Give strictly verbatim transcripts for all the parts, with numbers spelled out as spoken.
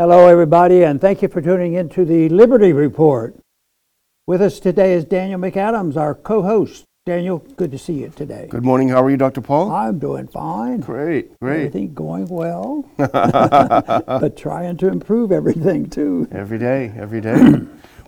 Hello, everybody, and thank you for tuning in to the Liberty Report. With us today is Daniel McAdams, our co-host. Daniel, good to see you today. Good morning. How are you, Doctor Paul? I'm doing fine. Great, great. Everything going well, but trying to improve everything, too. Every day, every day.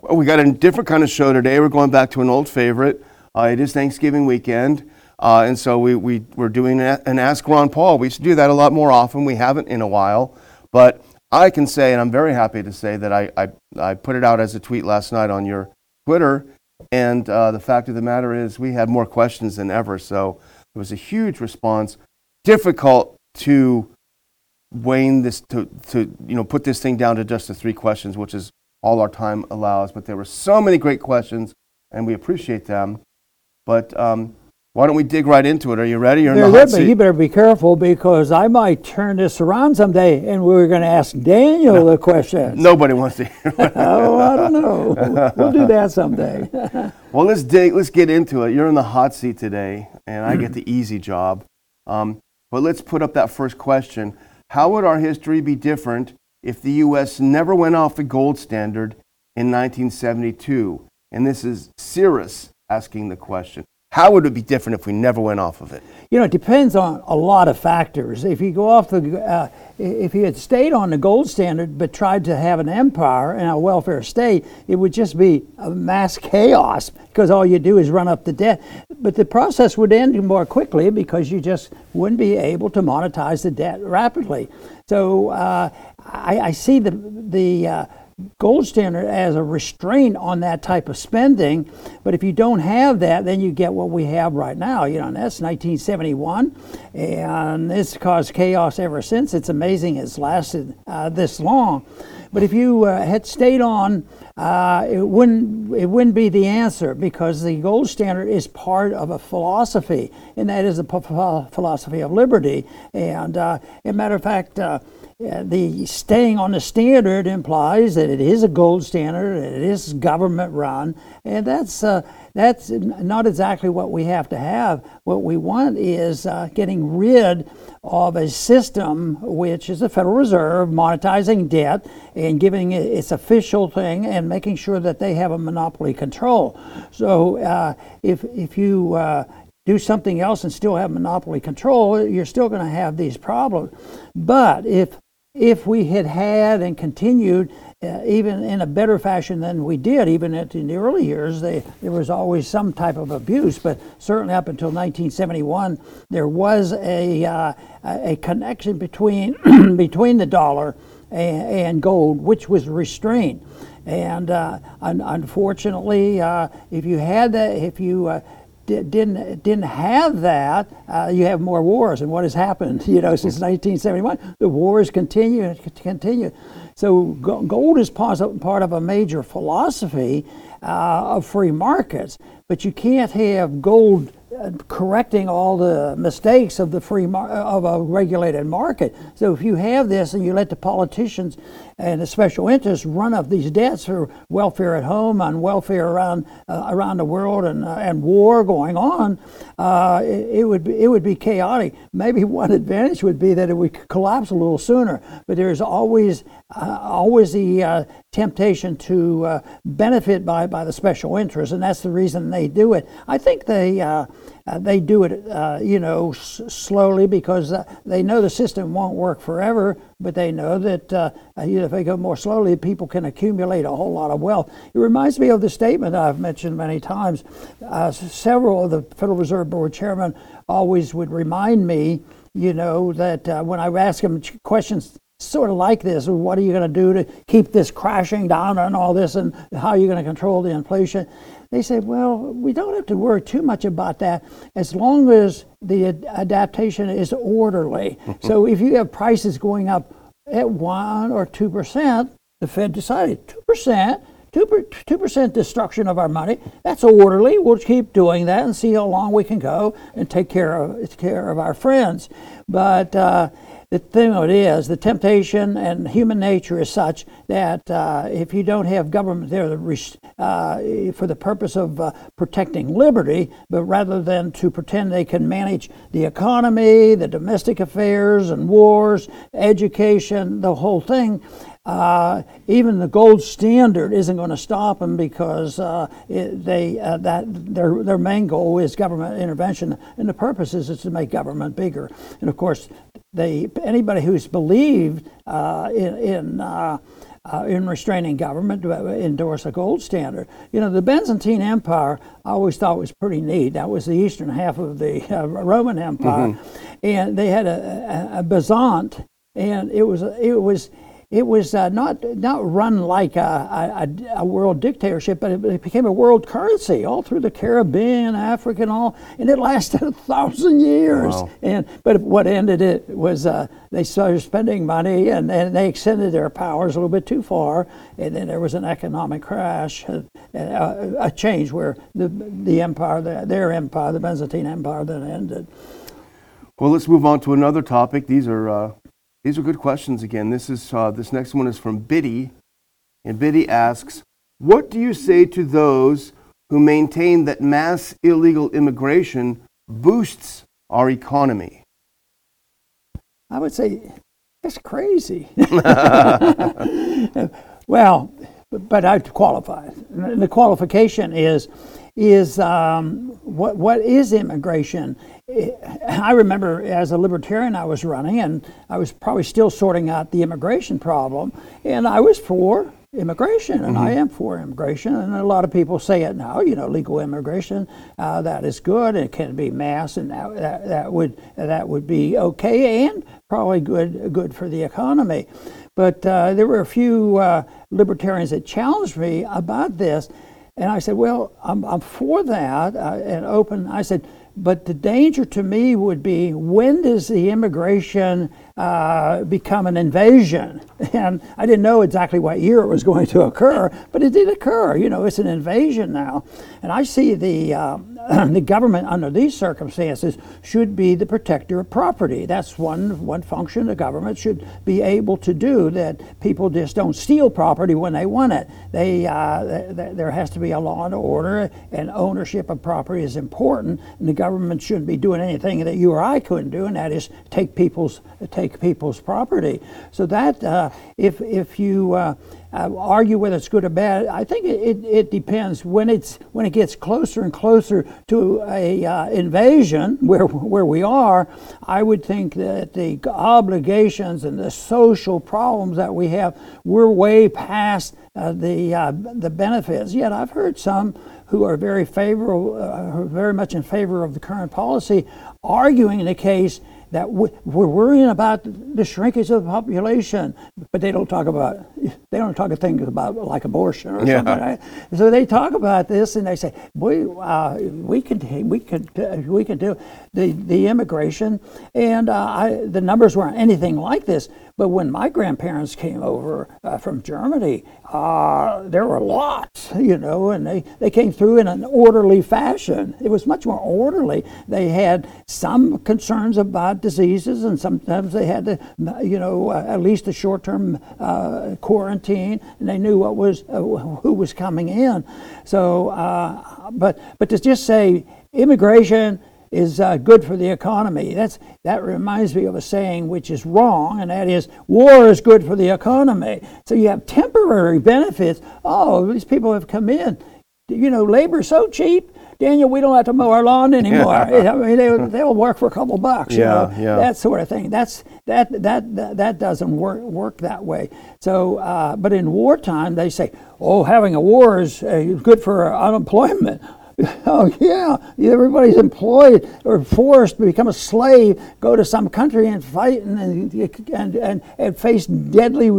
Well, we got a different kind of show today. We're going back to an old favorite. Uh, it is Thanksgiving weekend, uh, and so we, we, we're doing an Ask Ron Paul. We used to do that a lot more often. We haven't in a while, but I can say, and I'm very happy to say, that I, I, I put it out as a tweet last night on your Twitter, and uh, the fact of the matter is we had more questions than ever, so it was a huge response. Difficult to wane this, to, to you know, put this thing down to just the three questions, which is all our time allows, but there were so many great questions, and we appreciate them, but um, why don't we dig right into it? Are you ready? You're in the hot seat. You better be careful, because I might turn this around someday and we're going to ask Daniel no, the questions. Nobody wants to hear it. Oh, I don't know. We'll do that someday. Well, let's dig. Let's get into it. You're in the hot seat today, and I get the easy job. Um, but let's put up that first question. How would our history be different if the U S never went off the gold standard in nineteen seventy-two? And this is Cyrus asking the question. How would it be different if we never went off of it? You know, it depends on a lot of factors. If you go off the, uh, if you had stayed on the gold standard but tried to have an empire and a welfare state, it would just be a mass chaos, because all you do is run up the debt. But the process would end more quickly because you just wouldn't be able to monetize the debt rapidly. So uh, I, I see the the. Uh, gold standard as a restraint on that type of spending, but if you don't have that, then you get what we have right now. You know, and that's nineteen seventy-one, and it's caused chaos ever since. It's amazing it's lasted uh, this long. But if you uh, had stayed on, uh, it wouldn't it wouldn't be the answer, because the gold standard is part of a philosophy, and that is the philosophy of liberty. And uh, as a matter of fact, uh, the staying on the standard implies that it is a gold standard, it is government run, and that's uh, that's not exactly what we have to have. What we want is uh, getting rid of a system which is the Federal Reserve monetizing debt and giving it its official thing and making sure that they have a monopoly control. So uh, if if you uh, do something else and still have monopoly control, you're still going to have these problems. But if If we had had and continued, uh, even in a better fashion than we did, even at, in the early years, they, there was always some type of abuse. But certainly up until nineteen seventy-one, there was a uh, a connection between between the dollar and, and gold, which was restrained. And uh, un- unfortunately, uh, if you had that, if you uh, Didn't didn't have that. Uh, you have more wars, and what has happened? You know, since nineteen seventy-one, the wars continue and continue. So gold is part of a major philosophy uh, of free markets, but you can't have gold correcting all the mistakes of the free mar- of a regulated market. So if you have this and you let the politicians and the special interests run up these debts for welfare at home and welfare around uh, around the world, and uh, and war going on, uh, it, it would be, it would be chaotic. Maybe one advantage would be that it would collapse a little sooner. But there is always uh, always the uh, temptation to uh, benefit by by the special interests, and that's the reason they do it. I think they. Uh, Uh, they do it, uh, you know, s- slowly, because uh, they know the system won't work forever, but they know that uh, if they go more slowly, people can accumulate a whole lot of wealth. It reminds me of the statement I've mentioned many times. Uh, several of the Federal Reserve Board chairmen always would remind me, you know, that uh, when I ask them questions sort of like this, what are you going to do to keep this crashing down and all this, and how are you going to control the inflation? They say, well, we don't have to worry too much about that as long as the ad- adaptation is orderly. So if you have prices going up at one or two percent, the Fed decided two percent, two percent destruction of our money, that's orderly. We'll keep doing that and see how long we can go and take care of, take care of our friends. But uh, the thing of it is, the temptation and human nature is such that uh, if you don't have government there uh, for the purpose of uh, protecting liberty, but rather than to pretend they can manage the economy, the domestic affairs and wars, education, the whole thing, Uh, even the gold standard isn't going to stop them because uh, it, they uh, that their their main goal is government intervention, and the purpose is, is to make government bigger. And of course, they anybody who's believed uh, in in uh, Uh, in restraining government to endorse a gold standard. You know, the Byzantine Empire I always thought was pretty neat. That was the eastern half of the uh, Roman Empire, mm-hmm. and they had a, a, a Byzant, and it was it was it was uh, not not run like a, a, a world dictatorship, but it, it became a world currency all through the Caribbean, Africa, and all, and it lasted a thousand years. Wow. And but what ended it was. Uh, They started spending money, and, and they extended their powers a little bit too far, and then there was an economic crash, a, a, a change where the the empire, the, their empire, the Byzantine Empire, then ended. Well, let's move on to another topic. These are uh, these are good questions again. This is uh, this next one is from Biddy, and Biddy asks, "What do you say to those who maintain that mass illegal immigration boosts our economy?" I would say, that's crazy. Well, but I qualify. The qualification is, is um, what what is immigration? I remember as a libertarian I was running, and I was probably still sorting out the immigration problem, and I was for immigration, and mm-hmm. I am for immigration, and a lot of people say it now, you know, legal immigration, uh, that is good, and it can be mass, and that, that that would that would be okay, and probably good good for the economy. But uh, there were a few uh, libertarians that challenged me about this, and I said, well, I'm, I'm for that, uh, and open, I said, but the danger to me would be, when does the immigration uh, become an invasion? And I didn't know exactly what year it was going to occur, but it did occur. You know, it's an invasion now. And I see the uh, the government under these circumstances should be the protector of property. That's one one function the government should be able to do, that people just don't steal property when they want it. They uh, th- th- there has to be a law and order, and ownership of property is important. And the government shouldn't be doing anything that you or I couldn't do, and that is take people's take people's property. So that uh, if if you uh, argue whether it's good or bad, I think it, it depends. When it's when it gets closer and closer to a uh, invasion, where where we are, I would think that the obligations and the social problems that we have, we're way past uh, the uh, the benefits. Yet I've heard some who are very favorable, uh, very much in favor of the current policy, arguing the case that w- we're worrying about the shrinkage of the population, but they don't talk about they don't talk a thing about like abortion or yeah. something. Right? So they talk about this and they say, "Boy, uh, we can we could uh, we can do the the immigration," and uh, I, the numbers weren't anything like this. But when my grandparents came over uh, from Germany, uh, there were lots, you know, and they, they came through in an orderly fashion. It was much more orderly. They had some concerns about diseases, and sometimes they had to, you know, uh, at least a short-term uh, quarantine, and they knew what was uh, who was coming in. So, uh, but but to just say immigration is uh, good for the economy. That's that reminds me of a saying which is wrong, and that is, war is good for the economy. So you have temporary benefits. Oh, these people have come in. You know, labor's so cheap, Daniel, we don't have to mow our lawn anymore. I mean, they, they'll work for a couple bucks, yeah, you know, yeah. that sort of thing. That's that that that, that doesn't work, work that way. So, uh, but in wartime, they say, oh, having a war is uh, good for unemployment. Oh yeah, everybody's employed or forced to become a slave, go to some country and fight and and and, and face deadly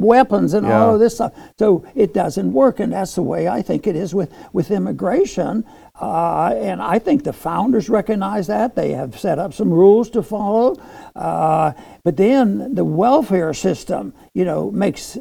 weapons and yeah. all of this stuff. So it doesn't work, and that's the way I think it is with, with immigration. Uh, and I think the founders recognize that. They have set up some rules to follow. Uh, but then the welfare system, you know, makes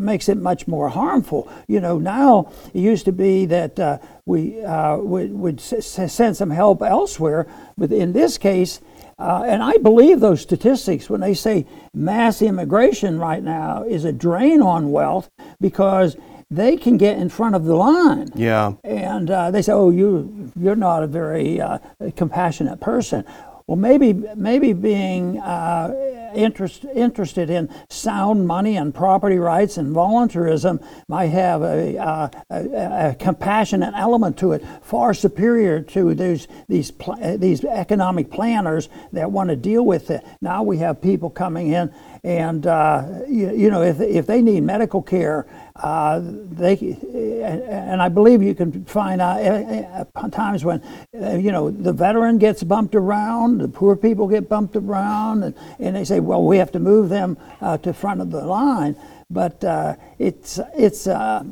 makes it much more harmful. You know, now it used to be that uh, we uh, would, would s- send some help elsewhere. But in this case, uh, and I believe those statistics when they say mass immigration right now is a drain on wealth, because they can get in front of the line. Yeah. And uh, they say, oh, you, you're not a very uh, compassionate person. Well, maybe maybe being uh, interest, interested in sound money and property rights and voluntarism might have a, uh, a, a compassionate element to it, far superior to those, these pl- these economic planners that want to deal with it. Now we have people coming in, and uh, you, you know, if if they need medical care, uh, they and I believe you can find uh, times when uh, you know the veteran gets bumped around, the poor people get bumped around, and, and they say, well, we have to move them uh, to front of the line. But uh, it's it's uh,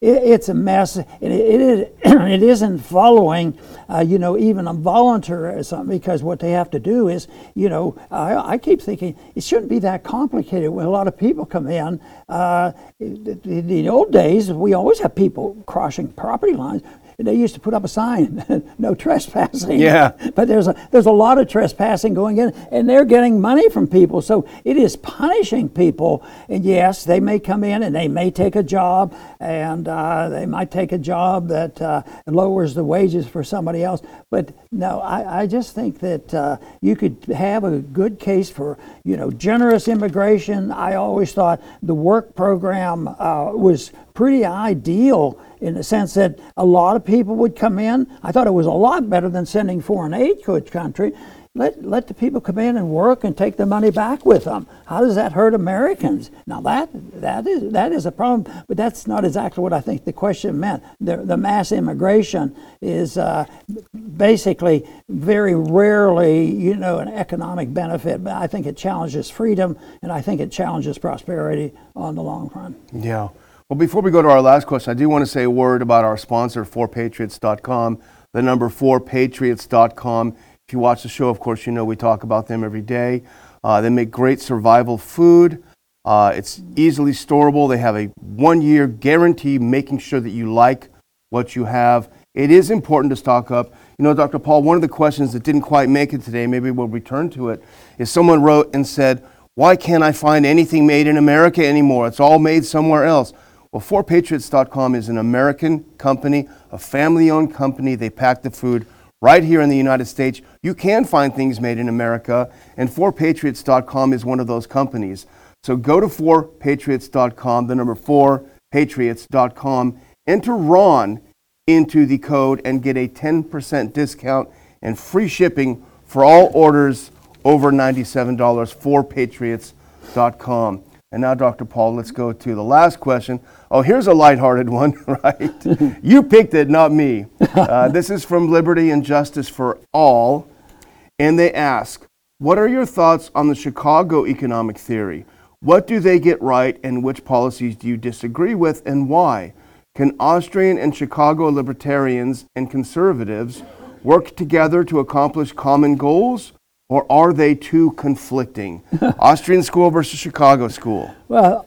it, it's a mess, and it it, is, it isn't following uh, you know even a voluntarism, because what they have to do is you know I, I keep thinking it shouldn't be that complicated when a lot of people come in. Uh, in the old days, we always have people crossing property lines. They used to put up a sign, no trespassing. Yeah. But there's a there's a lot of trespassing going in, and they're getting money from people. So it is punishing people. And yes, they may come in and they may take a job, and uh, they might take a job that uh, lowers the wages for somebody else. But no, I, I just think that uh, you could have a good case for you know generous immigration. I always thought the work program uh, was pretty ideal, in the sense that a lot of people would come in. I thought it was a lot better than sending foreign aid to a country. Let let the people come in and work and take the money back with them. How does that hurt Americans? Now that that is that is a problem, but that's not exactly what I think the question meant. The, the mass immigration is uh, basically very rarely, you know, an economic benefit. But I think it challenges freedom, and I think it challenges prosperity on the long run. Yeah. Well, before we go to our last question, I do want to say a word about our sponsor, four patriots dot com, the number four patriots dot com. If you watch the show, of course, you know we talk about them every day. Uh, they make great survival food. Uh, it's easily storable. They have a one-year guarantee, making sure that you like what you have. It is important to stock up. You know, Doctor Paul, one of the questions that didn't quite make it today, maybe we'll return to it, is someone wrote and said, why can't I find anything made in America anymore? It's all made somewhere else. Well, four patriots dot com is an American company, a family-owned company. They pack the food right here in the United States. You can find things made in America, and four patriots dot com is one of those companies. So go to four patriots dot com, the number four patriots dot com, enter Ron into the code and get a ten percent discount and free shipping for all orders over ninety-seven dollars, four patriots dot com. And now, Doctor Paul, let's go to the last question. Oh, here's a lighthearted one, right? You picked it, not me. Uh, this is from Liberty and Justice for All. And they ask, what are your thoughts on the Chicago economic theory? What do they get right, and which policies do you disagree with, and why? Can Austrian and Chicago libertarians and conservatives work together to accomplish common goals? Or are they too conflicting? Austrian school versus Chicago school. Well,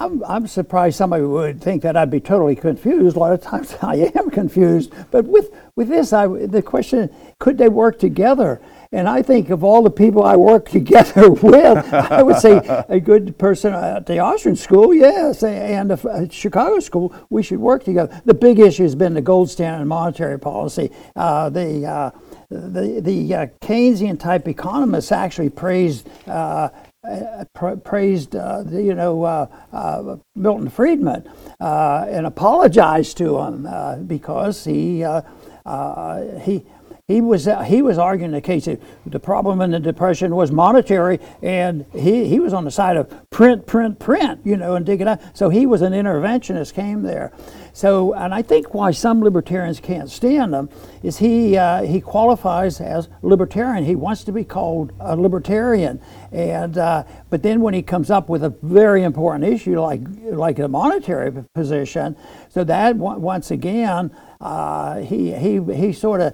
I'm, I'm surprised somebody would think that I'd be totally confused. A lot of times I am confused. But with, with this, I, the question, could they work together? And I think of all the people I work together with, I would say a good person at the Austrian school, yes, and at Chicago school, we should work together. The big issue has been the gold standard and monetary policy. Uh, the uh, the, the uh, Keynesian type economists actually praised uh, Uh, pra- praised, uh, the, you know, uh, uh, Milton Friedman uh, and apologized to him uh, because he uh, uh, he he was uh, he was arguing the case that the problem in the Depression was monetary, and he, he was on the side of print, print, print, you know, and dig it up. So he was an interventionist, came there. So, and I think why some libertarians can't stand him is he uh, he qualifies as libertarian. He wants to be called a libertarian, and uh, but then when he comes up with a very important issue like like the monetary position, so that once again uh, he he he sort of.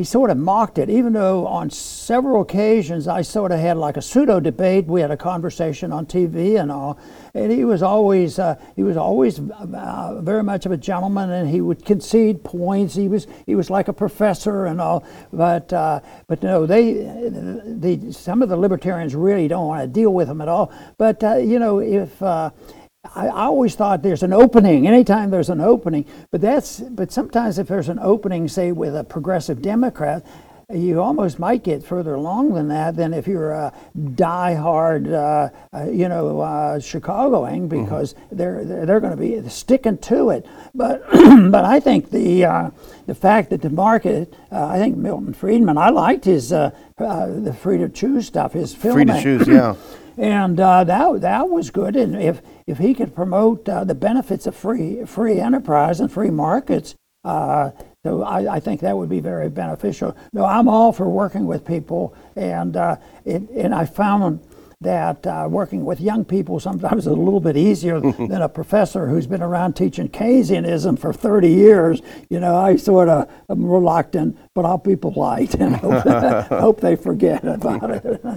He sort of mocked it, even though on several occasions I sort of had like a pseudo debate. We had a conversation on T V and all, and he was always uh, he was always uh, very much of a gentleman, and he would concede points. He was he was like a professor and all, but uh, but no, they the some of the libertarians really don't want to deal with him at all. But uh, you know if. Uh, I always thought there's an opening anytime there's an opening, but that's but sometimes if there's an opening, say with a progressive Democrat, you almost might get further along than that than if you're a diehard, uh, uh, you know, uh, Chicagoing, because mm-hmm. they're they're going to be sticking to it. But but I think the uh, the fact that the market, uh, I think Milton Friedman, I liked his uh, uh, the free to choose stuff, his film. Free to choose, yeah. And uh, that that was good. And if if he could promote uh, the benefits of free free enterprise and free markets. Uh, so I, I think that would be very beneficial. No, I'm all for working with people, and uh, it, and I found that uh, working with young people sometimes is a little bit easier than a professor who's been around teaching Keynesianism for thirty years. You know, I sort of am reluctant, but I'll be polite and hope, hope they forget about it. All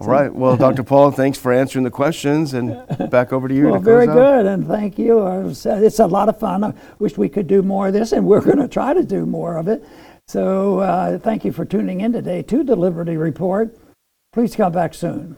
so, right. Well, Doctor Paul, thanks for answering the questions, and back over to you. Well, to very good, and thank you. It's a lot of fun. I wish we could do more of this, and we're going to try to do more of it. So uh, thank you for tuning in today to the Liberty Report. Please come back soon.